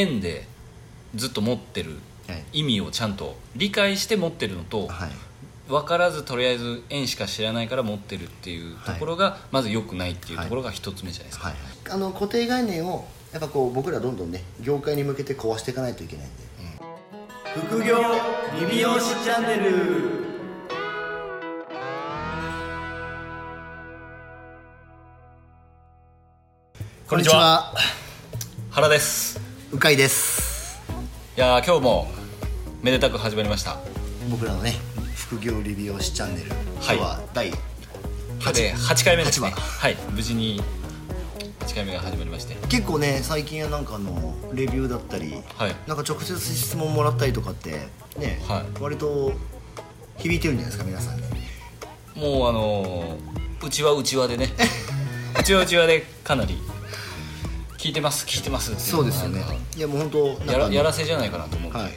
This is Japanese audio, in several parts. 円でずっと持ってる意味をちゃんと理解して持ってるのと、はい、分からずとりあえず円しか知らないから持ってるっていうところがまず良くないっていうところが一つ目じゃないですか、はいはい、固定概念をやっぱこう僕らどんどんね業界に向けて壊していかないといけないんで、うん、副業リビオシチャンネル。こんにちは、原です。うかいです。いや今日もめでたく始まりました。僕らのね副業理美容師チャンネル、はい、今日は第 8回目ですね。はい、無事に8回目が始まりまして、結構ね最近はなんかレビューだったり、はい、なんか直接質問もらったりとかってね、はい、割と響いてるんじゃないですか皆さんね。もううちはうちわでねうちはうちわでかなり聞いてますっていう。そうですよね。いやもう本当なんかやらせじゃないかなと思って、はい、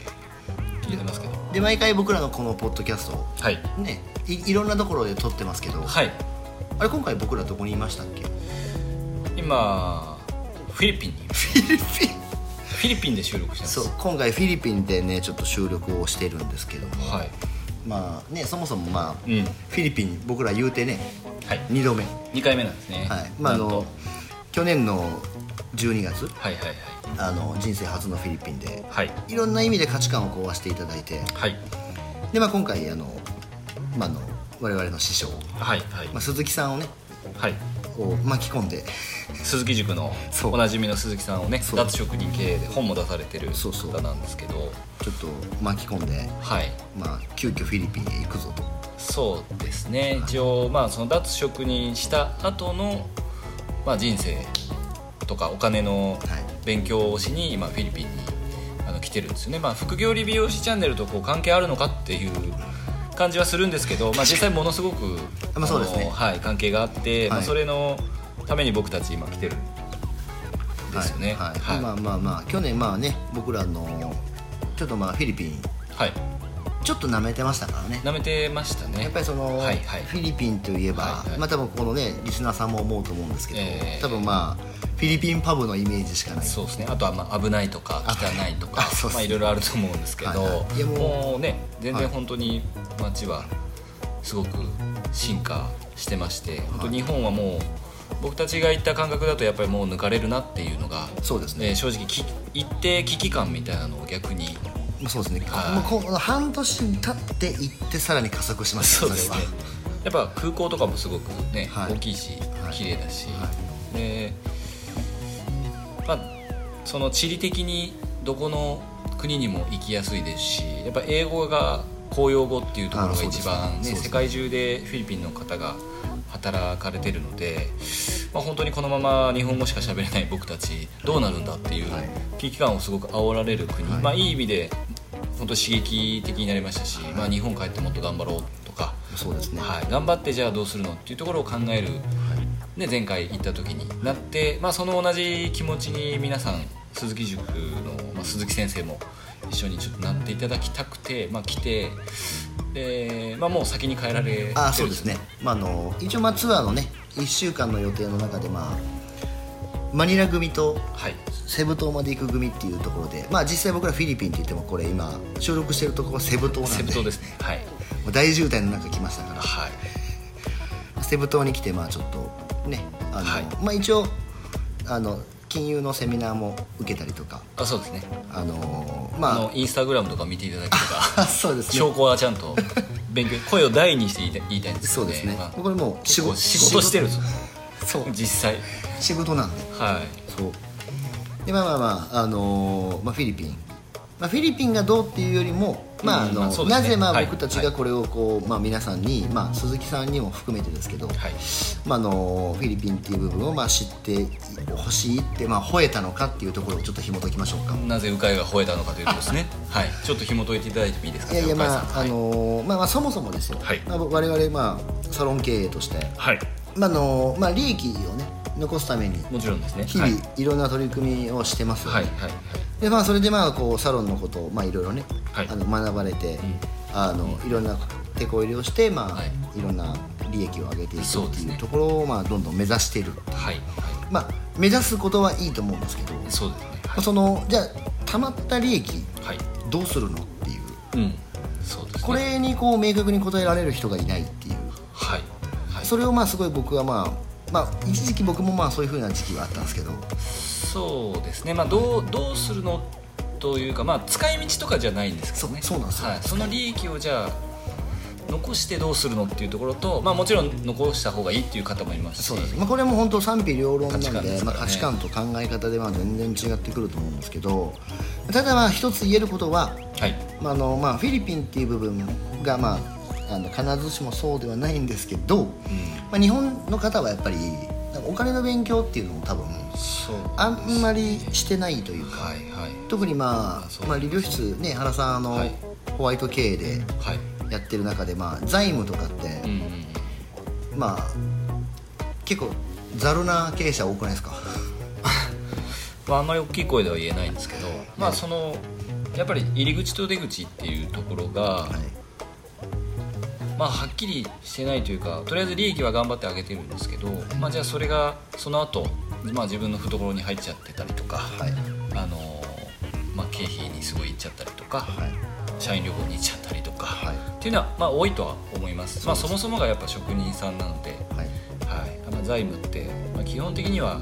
聞いてますけど。で毎回僕らのこのポッドキャストを、はい、ね、いろんなところで撮ってますけど、はい、あれ今回僕らどこにいましたっけ？今フィリピンで収録してます。そう今回フィリピンでねちょっと収録をしてるんですけども、はい、まあねそもそもまあ、うん、フィリピン僕ら言うてね、はい、2回目なんですね。はい、まあ去年の12月、はいはいはい、人生初のフィリピンで、はい、いろんな意味で価値観を壊していただいて、はい、で、まあ、今回我々の師匠、はいはい、まあ、鈴木さんをね、はい、を巻き込んで鈴木塾のおなじみの鈴木さんをね脱職人経営で本も出されてる方なんですけど、そうそうちょっと巻き込んで、はい、まあ、急遽フィリピンへ行くぞと。そうですね、一応、まあ、その脱職人した後の、まあ、人生とかお金の勉強をしに今フィリピンに来てるんですよね。まあ、副業理美容師チャンネルとこう関係あるのかっていう感じはするんですけど、まあ、実際ものすごくそうですね、はい、関係があって、はい、まあ、それのために僕たち今来てるんですよね。はいはいはい、まあまあまあ去年まあね僕らちょっとまあフィリピン、はい、ちょっと舐めてましたからね。舐めてましたね。やっぱりはいはい、フィリピンといえば、はいはい、まあ多分このねリスナーさんも思うと思うんですけど、多分まあフィリピンパブのイメージしかない。そうですね。あとはまあ危ないとか汚いとか、まあいろいろあると思うんですけど、はい、いやもうね全然本当に街はすごく進化してまして、はい、本当日本はもう僕たちが行った感覚だとやっぱりもう抜かれるなっていうのが、そうですね、正直行って危機感みたいなのを逆に、そうですね、もうこの半年経って行ってさらに加速しました。そうですねやっぱ空港とかもすごくね、はい、大きいし綺麗だし、はい、でまあ、その地理的にどこの国にも行きやすいですし、やっぱ英語が公用語っていうところが一番、ねねね、世界中でフィリピンの方が働かれてるので、まあ、本当にこのまま日本語しか喋れない僕たちどうなるんだっていう危機感をすごく煽られる国、はい、まあ、いい意味で本当刺激的になりましたし、はい、まあ、日本帰ってもっと頑張ろうとか、そうですね、はい、頑張ってじゃあどうするのっていうところを考える、はい、で前回行った時になって、まあ、その同じ気持ちに皆さん鈴木塾の、まあ、鈴木先生も一緒にちょっとなっていただきたくて、まあ、来てで、まあ、もう先に帰られてるんです。あ、そうですね、まあ、一応まあツアーのね1週間の予定の中で、まあ、マニラ組とセブ島まで行く組っていうところで、はい、まあ、実際僕らフィリピンって言ってもこれ今収録してるところはセブ島なんで、セブ島ですね、はい、もう大渋滞の中来ましたから、はい、セブ島に来てまあちょっとね、はい、まあ、一応金融のセミナーも受けたりとか、あ、そうですね、まあ、インスタグラムとか見ていただければ、そうですね、証拠はちゃんと勉強声を大にして言いたいんですよね。そうですね、まあ、これもう仕事してるんですよ。そう実際仕事なんで、はい、そうで、まあまあまあ、まあ、フィリピンがどうっていうよりも、まあね、なぜまあ僕たちがこれをこう、はい、まあ、皆さんに、まあ、鈴木さんにも含めてですけど、はい、まあ、フィリピンっていう部分をまあ知ってほしいって、まあ、吠えたのかっていうところをちょっと紐解きましょうか。なぜ鵜飼が吠えたのかということですね、はい、ちょっと紐解いていただいてもいいですか。いやいや、まあまあそもそもですよ、はい、まあ、我々、まあ、サロン経営として、はい、まあまあ、利益をね残すためにもちろんですね日々いろんな取り組みをしてますよね、はいはいはい、でまあ、それでまあこうサロンのことをまあいろいろね、はい、学ばれて、うん、いろんな手こ入れをして、まあ、はい、いろんな利益を上げていくっていうところをまあどんどん目指している、はいはい、まあ、目指すことはいいと思うんですけど、そうですね、はい、じゃあ溜まった利益、はい、どうするのっていう、うん、そうですね、これにこう明確に答えられる人がいないっていう、はいはい、それをまあすごい僕は一時期僕もまあそういう風な時期はあったんですけど、そうですね、まあ、どうするのというか、まあ、使い道とかじゃないんですけどね、 そうなんですよ、はい、その利益をじゃあ残してどうするのっていうところと、まあ、もちろん残した方がいいっていう方もいますし、そうですね、まあ、これも本当賛否両論なので、まあ、価値観と考え方では全然違ってくると思うんですけど、ただまあ一つ言えることは、はい、まあフィリピンっていう部分が、まあ、必ずしもそうではないんですけど、うん、まあ、日本の方はやっぱりお金の勉強っていうのも多分あんまりしてないというか、はいはい、特にまあ、理療室、ね、原さんはい、ホワイト経営で、はい、やってる中で、まあ、財務とかって、うんうん、まあ結構ざるな経営者多くないですか？まあ、あんまり大きい声では言えないんですけど、まあ、そのやっぱり入り口と出口っていうところが、はい、まあ、はっきりしてないというか、とりあえず利益は頑張って上げてるんですけど、まあ、じゃあそれがその後、まあ、自分の懐に入っちゃってたりとか、はい、まあ、経費にすごい行っちゃったりとか、はい、社員旅行に行っちゃったりとか、はい、っていうのはまあ多いとは思います。まあ、そもそもがやっぱ職人さんなので、はいはい、財務ってまあ基本的には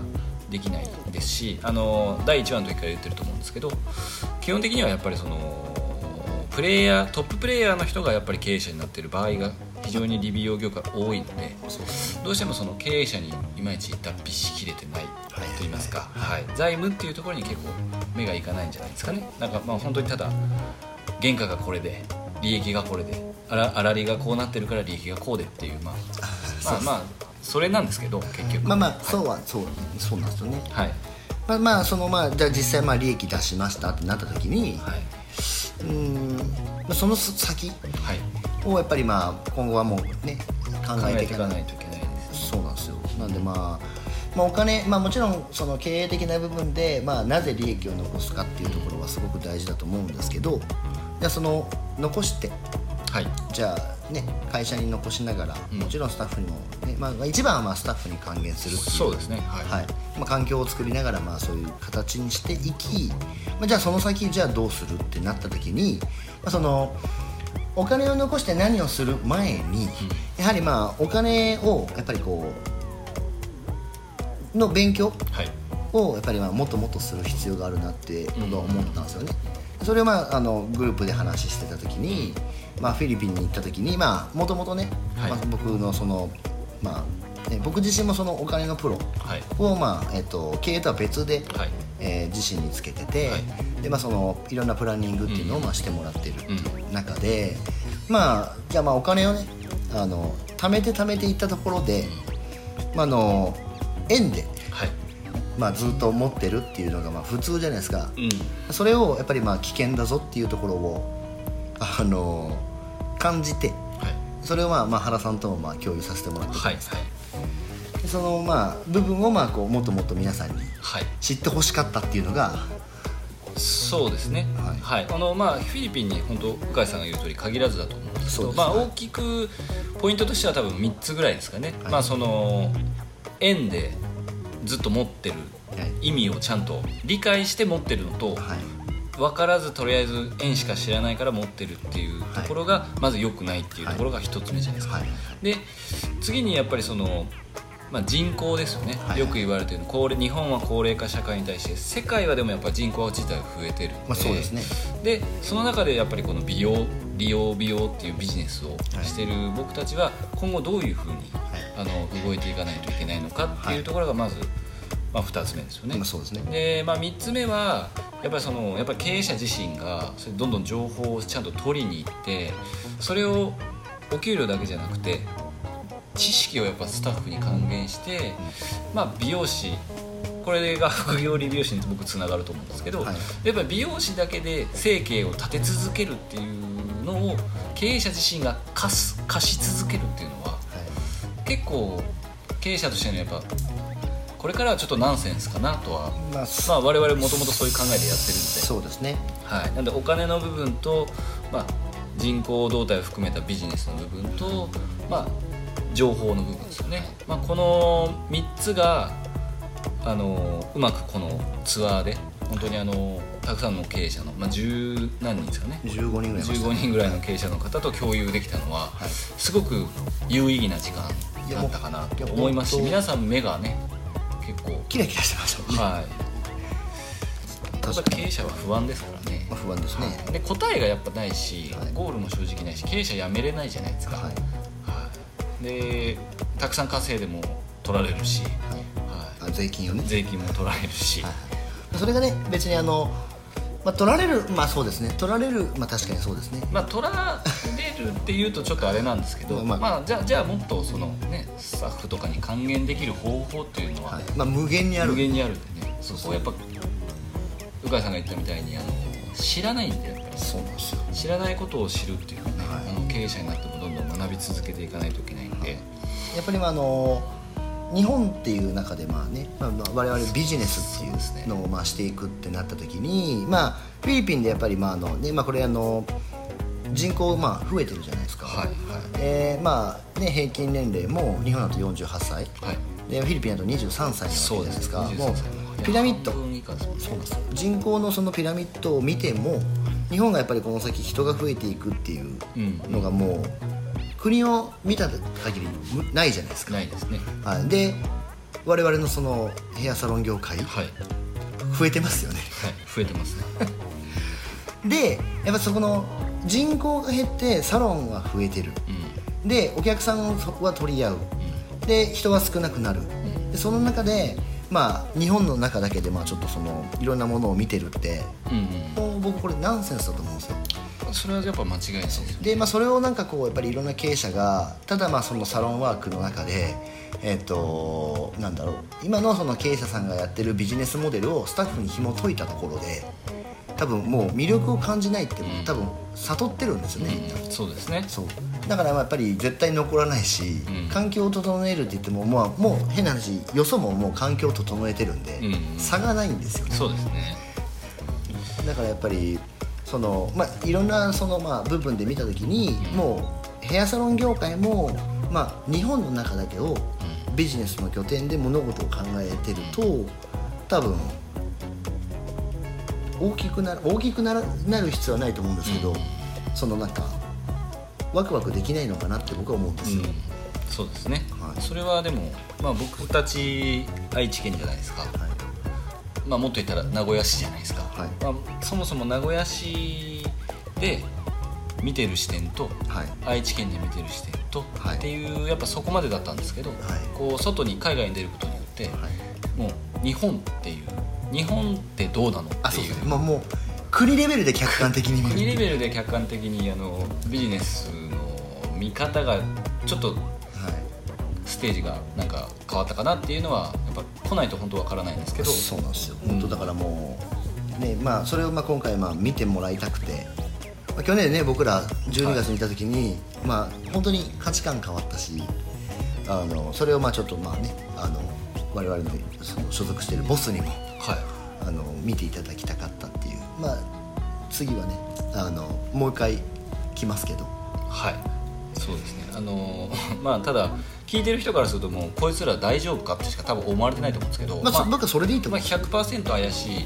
できないですし、第1話の時から言ってると思うんですけど、基本的にはやっぱりそのトッププレイヤーの人がやっぱり経営者になっている場合が非常に理美容業界多いので、どうしてもその経営者にいまいち脱皮しきれてないと言いますか、はい、財務っていうところに結構目がいかないんじゃないですかね。なんかまあ本当にただ原価がこれで利益がこれで粗利がこうなってるから利益がこうでっていう、まあまあまあそれなんですけど、結局まあまあそうはそうなんですよね。はい、まあまあそのまあじゃあ実際まあ利益出しましたってなった時に、はい、その先をやっぱりまあ今後はもうね考えていかないといけないですね。そうなんですよ。なんでまあお金、まあ、もちろんその経営的な部分で、まあ、なぜ利益を残すかっていうところはすごく大事だと思うんですけど、じゃあその残して、はい、じゃあね会社に残しながら、もちろんスタッフにも、ね、まあ、一番はまあスタッフに還元するっていう、そうですね、はいはい、まあ、環境を作りながらまあそういう形にしていき、まあ、じゃあその先じゃあどうするってなった時に、まあ、そのお金を残して何をする前に、やはりまあお金をやっぱりこうの勉強をやっぱりまあもっともっとする必要があるなって僕は思ったんですよね。それをまあグループで話してた時に、まあフィリピンに行った時に、まあもともとね、まあ僕のそのまあね僕自身もそのお金のプロをまあ経営とは別で自身につけてて、でまあそのいろんなプランニングっていうのをまあしてもらってるっていう中で、まあじゃあまあお金をね貯めていったところで、まあ円で、はい、まあ、ずっと持ってるっていうのがまあ普通じゃないですか、うん、それをやっぱりまあ危険だぞっていうところを感じて、はい、それをまあ原さんともまあ共有させてもらってたんです、はい、でそのまあ部分をまあこうもっともっと皆さんに知ってほしかったっていうのが、はい、そうですね、はいはい、まあフィリピンに本当鵜飼さんが言う通り限らずだと思うんですけど、まあ、大きくポイントとしては多分3つぐらいですかね、はい、まあ、その円でずっと持ってる意味をちゃんと理解して持ってるのと、分からずとりあえず円しか知らないから持ってるっていうところがまず良くないっていうところが一つ目じゃないですか。で次にやっぱりその、まあ、人口ですよね。よく言われてる日本は高齢化社会に対して世界はでもやっぱり人口自体は増えてるので、まあそうですね、でその中でやっぱりこの美容っていうビジネスをしてる僕たちは今後どういうふうに動いていかないといけないのかっていうところがまず、まあ、2つ目ですよね。まあ、そうですね。で、まあ、3つ目はやっぱり経営者自身がそれどんどん情報をちゃんと取りに行って、それをお給料だけじゃなくて知識をやっぱスタッフに還元して、まあ、美容師、これが副業理美容師に僕つながると思うんですけど、はい、やっぱり美容師だけで生計を立て続けるっていうのを経営者自身が貸し続けるっていうのは結構経営者としてのやっぱこれからはちょっとナンセンスかなとは、まあ、我々もともとそういう考えでやってるんで、そうですね、はい、なのでお金の部分と、まあ、人口動態を含めたビジネスの部分と、まあ、情報の部分ですよね、まあ、この3つがうまくこのツアーで本当にたくさんの経営者の、10何人ですかね、15人ぐらい、15人ぐらいの経営者の方と共有できたのは、はい、すごく有意義な時間だったかなと思いますし、皆さん目がね結構キラキラしてましたもんね、はい、やっぱ経営者は不安ですからね、不安ですね、はい、で答えがやっぱないし、はい、ゴールも正直ないし、経営者辞めれないじゃないですか、はいはい、でたくさん稼いでも取られるし、はいはい、税金をね、税金も取られるし、はい、それがね別に取られる、そうですね、取られる、確かにそうですね、取られるっていうとちょっとあれなんですけどじゃあもっとその、ね、スタッフとかに還元できる方法っていうのは、はい、無限にある、無限にあるってね、そうそう、やっぱ鵜飼さんが言ったみたいに知らないんで、やっぱりそうなんですよ、知らないことを知るっていうかね、はい、経営者になってもどんどん学び続けていかないといけないんで、はい、やっぱり日本っていう中で我々ビジネスっていうのをしていくってなった時に、フィリピンでやっぱりこれ人口増えてるじゃないですか、はいはい、平均年齢も日本だと48歳、はい、でフィリピンだと23歳なわけじゃないですか。そうですね、ピラミッド、そうです、人口のそのピラミッドを見ても、日本がやっぱりこの先人が増えていくっていうのがもう、国を見た限りないじゃないですか。ないですね。はい、で我々のそのヘアサロン業界、はい、増えてますよね。はい、増えてますね。でやっぱそこの人口が減ってサロンは増えてる。うん、でお客さんは取り合う。うん、で人は少なくなる。うん、でその中で。日本の中だけでちょっといろんなものを見てるって、うんうん、僕これナンセンスだと思うんですよ。それはやっぱ間違いないですよね。で、それをなんかこうやっぱりいろんな経営者がただそのサロンワークの中で、なんだろう、今のその経営者さんがやってるビジネスモデルをスタッフに紐解いたところで多分もう魅力を感じないって、うん、多分悟ってるんですよね、うんうん、そうですね。そうだからやっぱり絶対残らないし、うん、環境を整えるって言っても、もう変な話、よそももう環境を整えてるんで、うん、差がないんですよね。そうですね。だからやっぱりいろんな部分で見たときに、うん、もうヘアサロン業界も、日本の中だけをビジネスの拠点で物事を考えてると多分大きくなる必要はないと思うんですけど、うん、ワクワクできないのかなって僕は思うんですよ、うん、そうですね、はい、それはでも、僕たち愛知県じゃないですか、はい、もっと言ったら名古屋市じゃないですか、はい、そもそも名古屋市で見てる視点と、はい、愛知県で見てる視点と、はい、っていうやっぱそこまでだったんですけど、はい、こう外に海外に出ることによって、はい、もう日本ってどうなのっていう、そうですね、もう国レベルで客観的に見る、国レベルで客観的にビジネスの見方がちょっとステージがなんか変わったかなっていうのはやっぱ来ないと本当わからないんですけど、そうなんですよ、うん、本当だからもう、ね、それを今回見てもらいたくて、去年ね僕ら12月にいた時に、はい、本当に価値観変わったし、それをちょっと我々の所属しているボスにも、はい、見ていただきたかったっていう、次はねもう一回来ますけど、はい、そうですね、ただ聞いてる人からするともうこいつら大丈夫かってしか多分思われてないと思うんですけど、それでいいと思う、100% 怪しい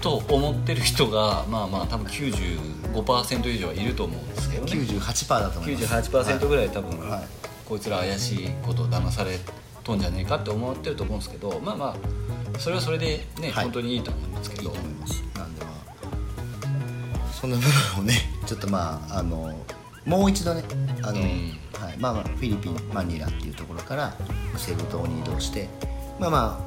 と思ってる人が多分 95% 以上はいると思うんですけどね、 98% だと思います。 98% ぐらい多分、はい、こいつら怪しいことを騙されとんじゃねえかって思ってると思うんですけど、それはそれでね、はい、本当にいいと思いますけど、いいと思います。なんでその部分をねちょっともう一度ねうんはい、フィリピンマニラっていうところからセブ島に移動して、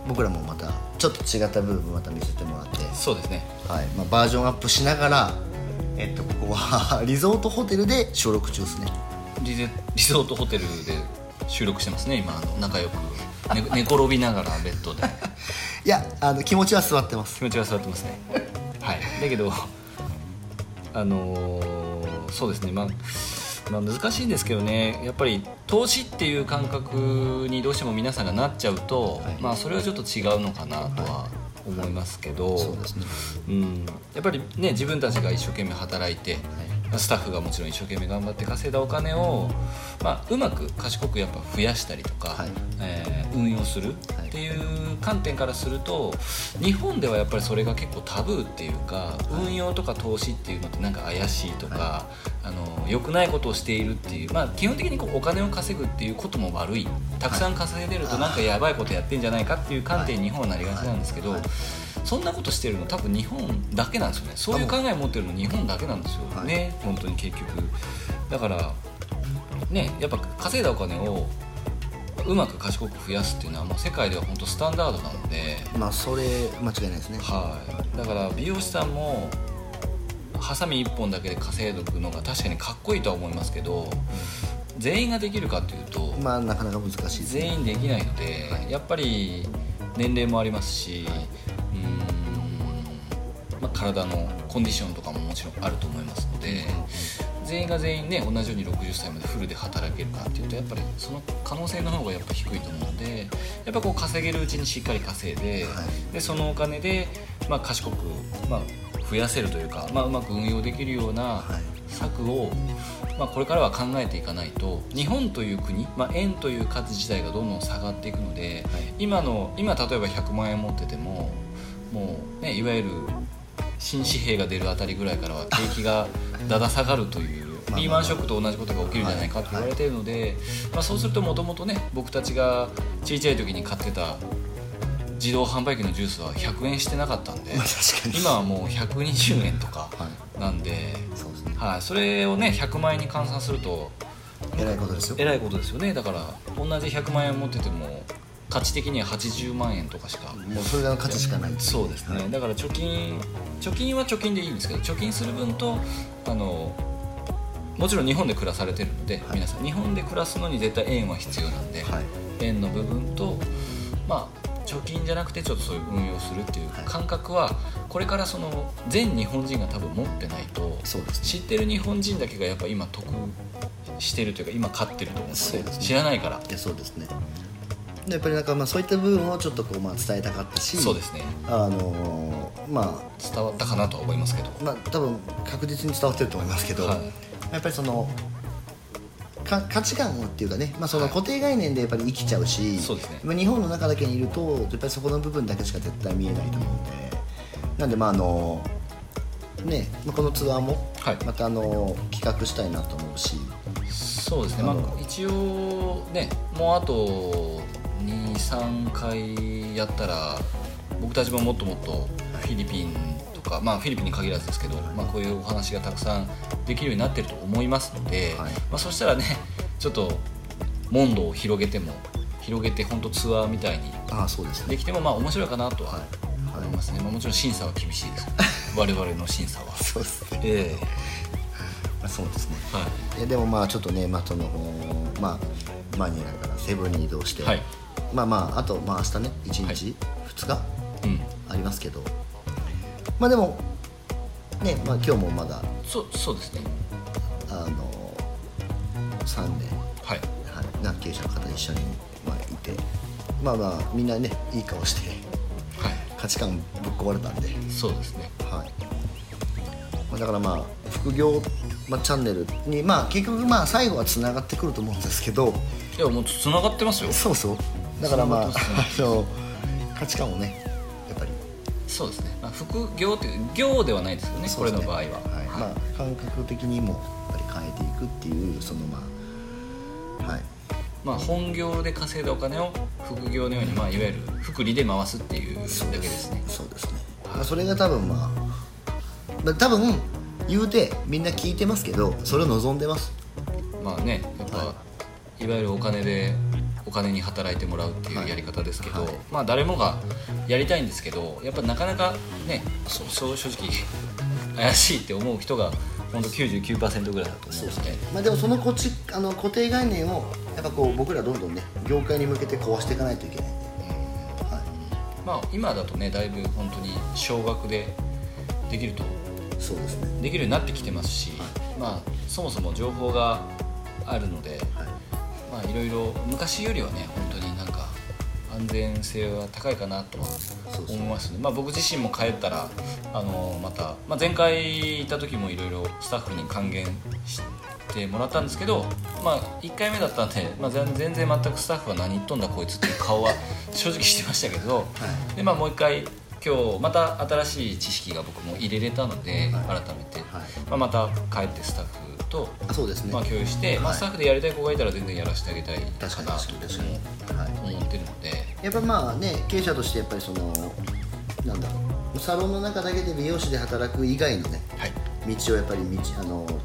僕らもまたちょっと違った部分また見せてもらって、そうですね、はい、バージョンアップしながら、ここはリゾートホテルで収録中ですね。リゾートホテルで収録してますね今、仲良く寝転びながらベッドでいや気持ちは座ってます、気持ちは座ってますねはい、だけどそうですね、難しいんですけどね、やっぱり投資っていう感覚にどうしても皆さんがなっちゃうと、はい、それはちょっと違うのかなとは思いますけど、はいはい、そうですね、うん、やっぱりね自分たちが一生懸命働いて、はい、スタッフがもちろん一生懸命頑張って稼いだお金を、まあ、うまく賢くやっぱ増やしたりとか、はい、運用するっていう観点からすると、日本ではやっぱりそれが結構タブーっていうか、運用とか投資っていうのってなんか怪しいとか、はい、良くないことをしているっていう、まあ、基本的にこうお金を稼ぐっていうことも悪い、たくさん稼いでるとなんかやばいことやってんじゃないかっていう観点に日本はなりがちなんですけど、はいはいはい、そんなことしてるの多分日本だけなんですよね。そういう考えを持ってるの日本だけなんですよね、はい、本当に結局だからね、やっぱ稼いだお金をうまく賢く増やすっていうのはもう世界では本当スタンダードなので、まあそれ間違いないですね。はい、だから美容師さんもハサミ1本だけで稼いどくのが確かにかっこいいとは思いますけど、全員ができるかっていうと、まあなかなか難しいですね。全員できないので、はい、やっぱり年齢もありますし、はい、まあ、体のコンディションとかももちろんあると思いますので、全員が全員ね同じように60歳までフルで働けるかっていうと、やっぱりその可能性の方がやっぱ低いと思うので、やっぱこう稼げるうちにしっかり稼いで、はい、でそのお金で、まあ、賢く、まあ、増やせるというか、まあ、うまく運用できるような策を、まあ、これからは考えていかないと、日本という国、まあ、円という価値自体がどんどん下がっていくので、はい、今例えば100万円持っててももうね、いわゆる新紙幣が出るあたりぐらいからは景気がだだ下がるというリーマンショックと同じことが起きるんじゃないかと言われているので、まあ、そうするともともとね、僕たちが小さい時に買ってた自動販売機のジュースは100円してなかったんで、今はもう120円とかなんで、はい、それをね100万円に換算するとえらいことですよ。えらいことですよね。だから同じ100万円持ってても価値的には80万円とかしか、もうそれが価値しかない。そうですね。だから貯金は貯金でいいんですけど、貯金する分と、もちろん日本で暮らされてるので、はい、皆さん日本で暮らすのに絶対円は必要なんで、はい、円の部分と、まあ貯金じゃなくてちょっとそういう運用するっていう感覚は、これからその全日本人が多分持ってないと、知ってる日本人だけがやっぱ今得してるというか、今勝ってると思うんですよね。知らないから。いや、そうですね。やっぱりなんか、まあそういった部分をちょっとこう、まあ伝えたかったし、そうですね、まあ、伝わったかなとは思いますけど、まあ、多分確実に伝わってると思いますけど、はい、やっぱりその価値観っていうかね、まあ、その固定概念でやっぱり生きちゃうし、はい、そうですね、まあ、日本の中だけにいるとやっぱりそこの部分だけしか絶対見えないと思うんで、なんでまあね、このツアーもまた企画したいなと思うし、はい、そうですね、まあ、一応ね、もうあと 2,3 回やったら僕たちももっともっとフィリピンとか、まあ、フィリピンに限らずですけど、まあ、こういうお話がたくさんできるようになってると思いますので、はい、まあ、そしたらね、ちょっと問答を広げて本当ツアーみたいにできてもまあ面白いかなとは思いますね。まあ、もちろん審査は厳しいです我々の審査はそうですね、そうですね、はい、でもまあちょっとね、まあそのマニラからセブンに移動して、はい、まあまああとまあ明日ね1日、はい、2日、うん、ありますけど、まあでもね、まあ、今日もまだそうですね、3名、はいはい、関係者の方一緒に、まあ、いて、まあまあみんなねいい顔して、はい、価値観ぶっ壊れたんで、そうですね、はい、まあ、だからまあ副業、まあ、チャンネルに、まあ、結局まあ最後はつながってくると思うんですけど、いやもうつながってますよ。そうそう、だからまあ価値観をね、やっぱりそうですね、まあ、副業っていう業ではないですよね、これの場合は、はいはい、まあ、感覚的にもやっぱり変えていくっていう、そのまあ、はい、まあ、本業で稼いだお金を副業のように、まあ、いわゆる福利で回すっていうだけですね。そうですね、まあ、それが多分まあ多分言うてみんな聞いてますけど、それを望んでます。まあね、やっぱ、はい、いわゆるお金に働いてもらうっていうやり方ですけど、はいはい、まあ誰もがやりたいんですけど、やっぱなかなかね、正直怪しいって思う人がほんと 99% ぐらいだと思うんですね。まあ、でもその固定概念をやっぱこう僕らどんどんね業界に向けて壊していかないといけないんで、はい、まあ今だとねだいぶ本当に少額でできると、そうですね、できるようになってきてますし、はい、まあそもそも情報があるので、はい、まあいろいろ昔よりはね本当になんか安全性は高いかなとは思いますね。まあ、僕自身も帰ったらまた、まあ、前回行った時もいろいろスタッフに還元してもらったんですけど、まあ、1回目だったんで、まあ、全然全くスタッフは何言っとんだこいつっていう顔は正直してましたけど、はいでまあ、もう1回今日また新しい知識が僕も入れれたので、はい、改めて、はいまあ、また帰ってスタッフとそうですねまあ、共有して、はいまあ、スタッフでやりたい子がいたら全然やらせてあげたいかなと思ってるので、やっぱまあね経営者としてやっぱりそのなんだろうサロンの中だけで美容師で働く以外のね、はい、道をやっぱり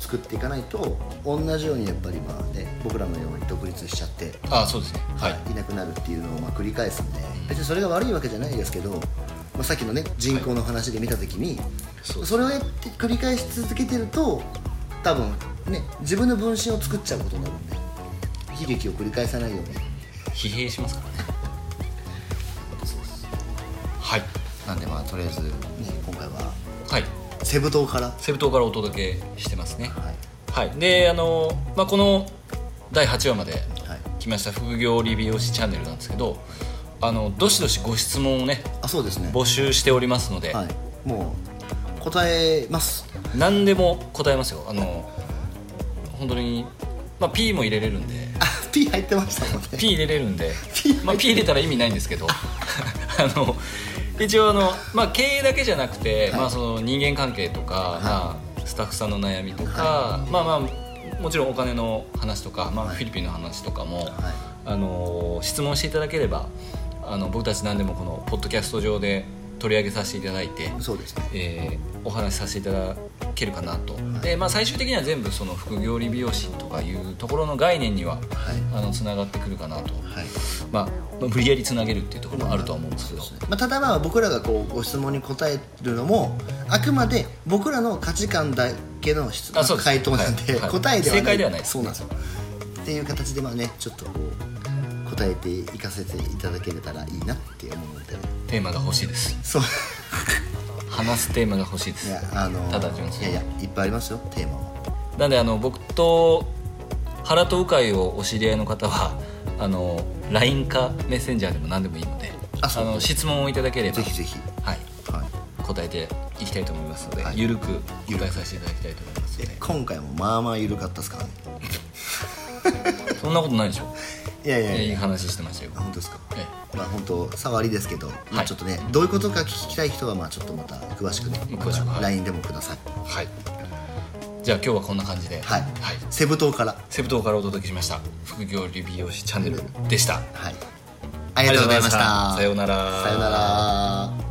作っていかないと同じようにやっぱりまあね僕らのように独立しちゃってそうですね、はい、いなくなるっていうのをまあ繰り返すんで、別にそれが悪いわけじゃないですけど、まあ、さっきのね人口の話で見た時に、はい、それを繰り返し続けてると多分ね、自分の分身を作っちゃうことになるんで、悲劇を繰り返さないように疲弊しますからねそうですはいなんでまあとりあえず、ね、今回は、はい、セブ島からお届けしてますね。はい、はい、でまあ、この第8話まで来ました副業理美容師チャンネルなんですけど、どしどしご質問を ね、 そうですね募集しておりますので、はい、もう答えます。何でも答えますよ。本当に、まあ、P も入れれるんでP 入ってましたもんね。 P 入れれるんでまあ、P 入れたら意味ないんですけど一応まあ、経営だけじゃなくて、はいまあ、その人間関係とか、はいまあ、スタッフさんの悩みとか、はいまあまあ、もちろんお金の話とか、まあ、フィリピンの話とかも、はい、質問していただければ僕たち何でもこのポッドキャスト上で取り上げさせていただいて、そうですね、お話しさせていただけるかなと、はいでまあ、最終的には全部その副業理美容師とかいうところの概念には、はい、つながってくるかなと、はいまあ、無理やりつなげるっていうところもあるとは思うんですけど、まあ、ただまあ僕らがこうご質問に答えるのもあくまで僕らの価値観だけの回答なんで、はいはい、答えではない、正解ではない、そうなんですよっていう形でまあねちょっとこう答えていかせていただけたらいいなって思うので、テーマが欲しいです。そう話すテーマが欲しいです。いや、ただ純粋にいっぱいありますよテーマは。なんで僕と原と鵜飼をお知り合いの方はLINE かメッセンジャーでも何でもいいので、質問をいただければぜひぜひ、はいはい、答えていきたいと思いますので、はい、ゆるく答えさせていただきたいと思いますので。今回もまあまあゆるかったですからねそんなことないでしょ。いい話してましたよ。本当ですか。まあ本当触りですけど、はいまあ、ちょっとねどういうことか聞きたい人はまあちょっとまた詳しくね、はい、LINE でもください。はい。じゃあ今日はこんな感じで、はいはい、セブ島からお届けしました副業理美容師チャンネルでした。はい。ありがとうございました。さようなら。さようなら。